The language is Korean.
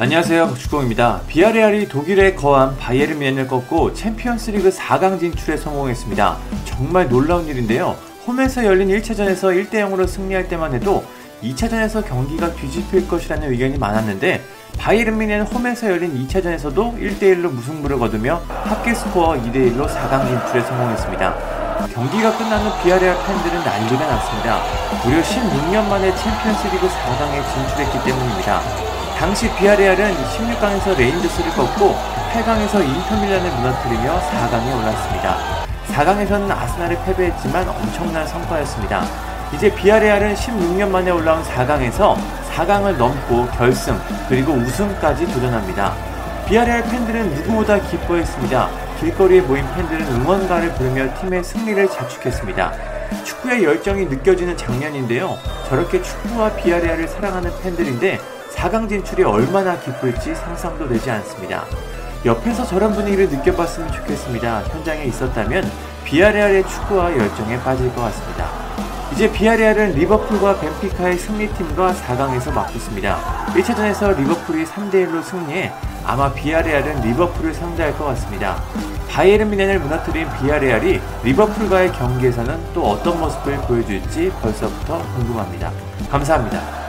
안녕하세요, 박주공입니다. 비야레알이 독일의 거한 바이에른 뮌헨을 꺾고 챔피언스리그 4강 진출에 성공했습니다. 정말 놀라운 일인데요. 홈에서 열린 1차전에서 1대0으로 승리할 때만 해도 2차전에서 경기가 뒤집힐 것이라는 의견이 많았는데 바이에른 뮌헨은 홈에서 열린 2차전에서도 1대1로 무승부를 거두며 합계스코어 2대1로 4강 진출에 성공했습니다. 경기가 끝난 후 비야레알 팬들은 난리가 났습니다. 무려 16년 만에 챔피언스리그 4강에 진출했기 때문입니다. 당시 비야레알은 16강에서 레인저스를 꺾고 8강에서 인터밀란을 무너뜨리며 4강에 올랐습니다. 4강에서는 아스날에 패배했지만 엄청난 성과였습니다. 이제 비야레알은 16년 만에 올라온 4강에서 4강을 넘고 결승 그리고 우승까지 도전합니다. 비야레알 팬들은 누구보다 기뻐했습니다. 길거리에 모인 팬들은 응원가를 부르며 팀의 승리를 자축했습니다. 축구의 열정이 느껴지는 장면인데요. 저렇게 축구와 비야레알을 사랑하는 팬들인데 4강 진출이 얼마나 기쁠지 상상도 되지 않습니다. 옆에서 저런 분위기를 느껴봤으면 좋겠습니다. 현장에 있었다면 비야레알의 축구와 열정에 빠질 것 같습니다. 이제 비야레알은 리버풀과 벤피카의 승리팀과 4강에서 맞붙습니다. 1차전에서 리버풀이 3대1로 승리해 아마 비야레알은 리버풀을 상대할 것 같습니다. 바이에른 뮌헨을 무너뜨린 비야레알이 리버풀과의 경기에서는 또 어떤 모습을 보여줄지 벌써부터 궁금합니다. 감사합니다.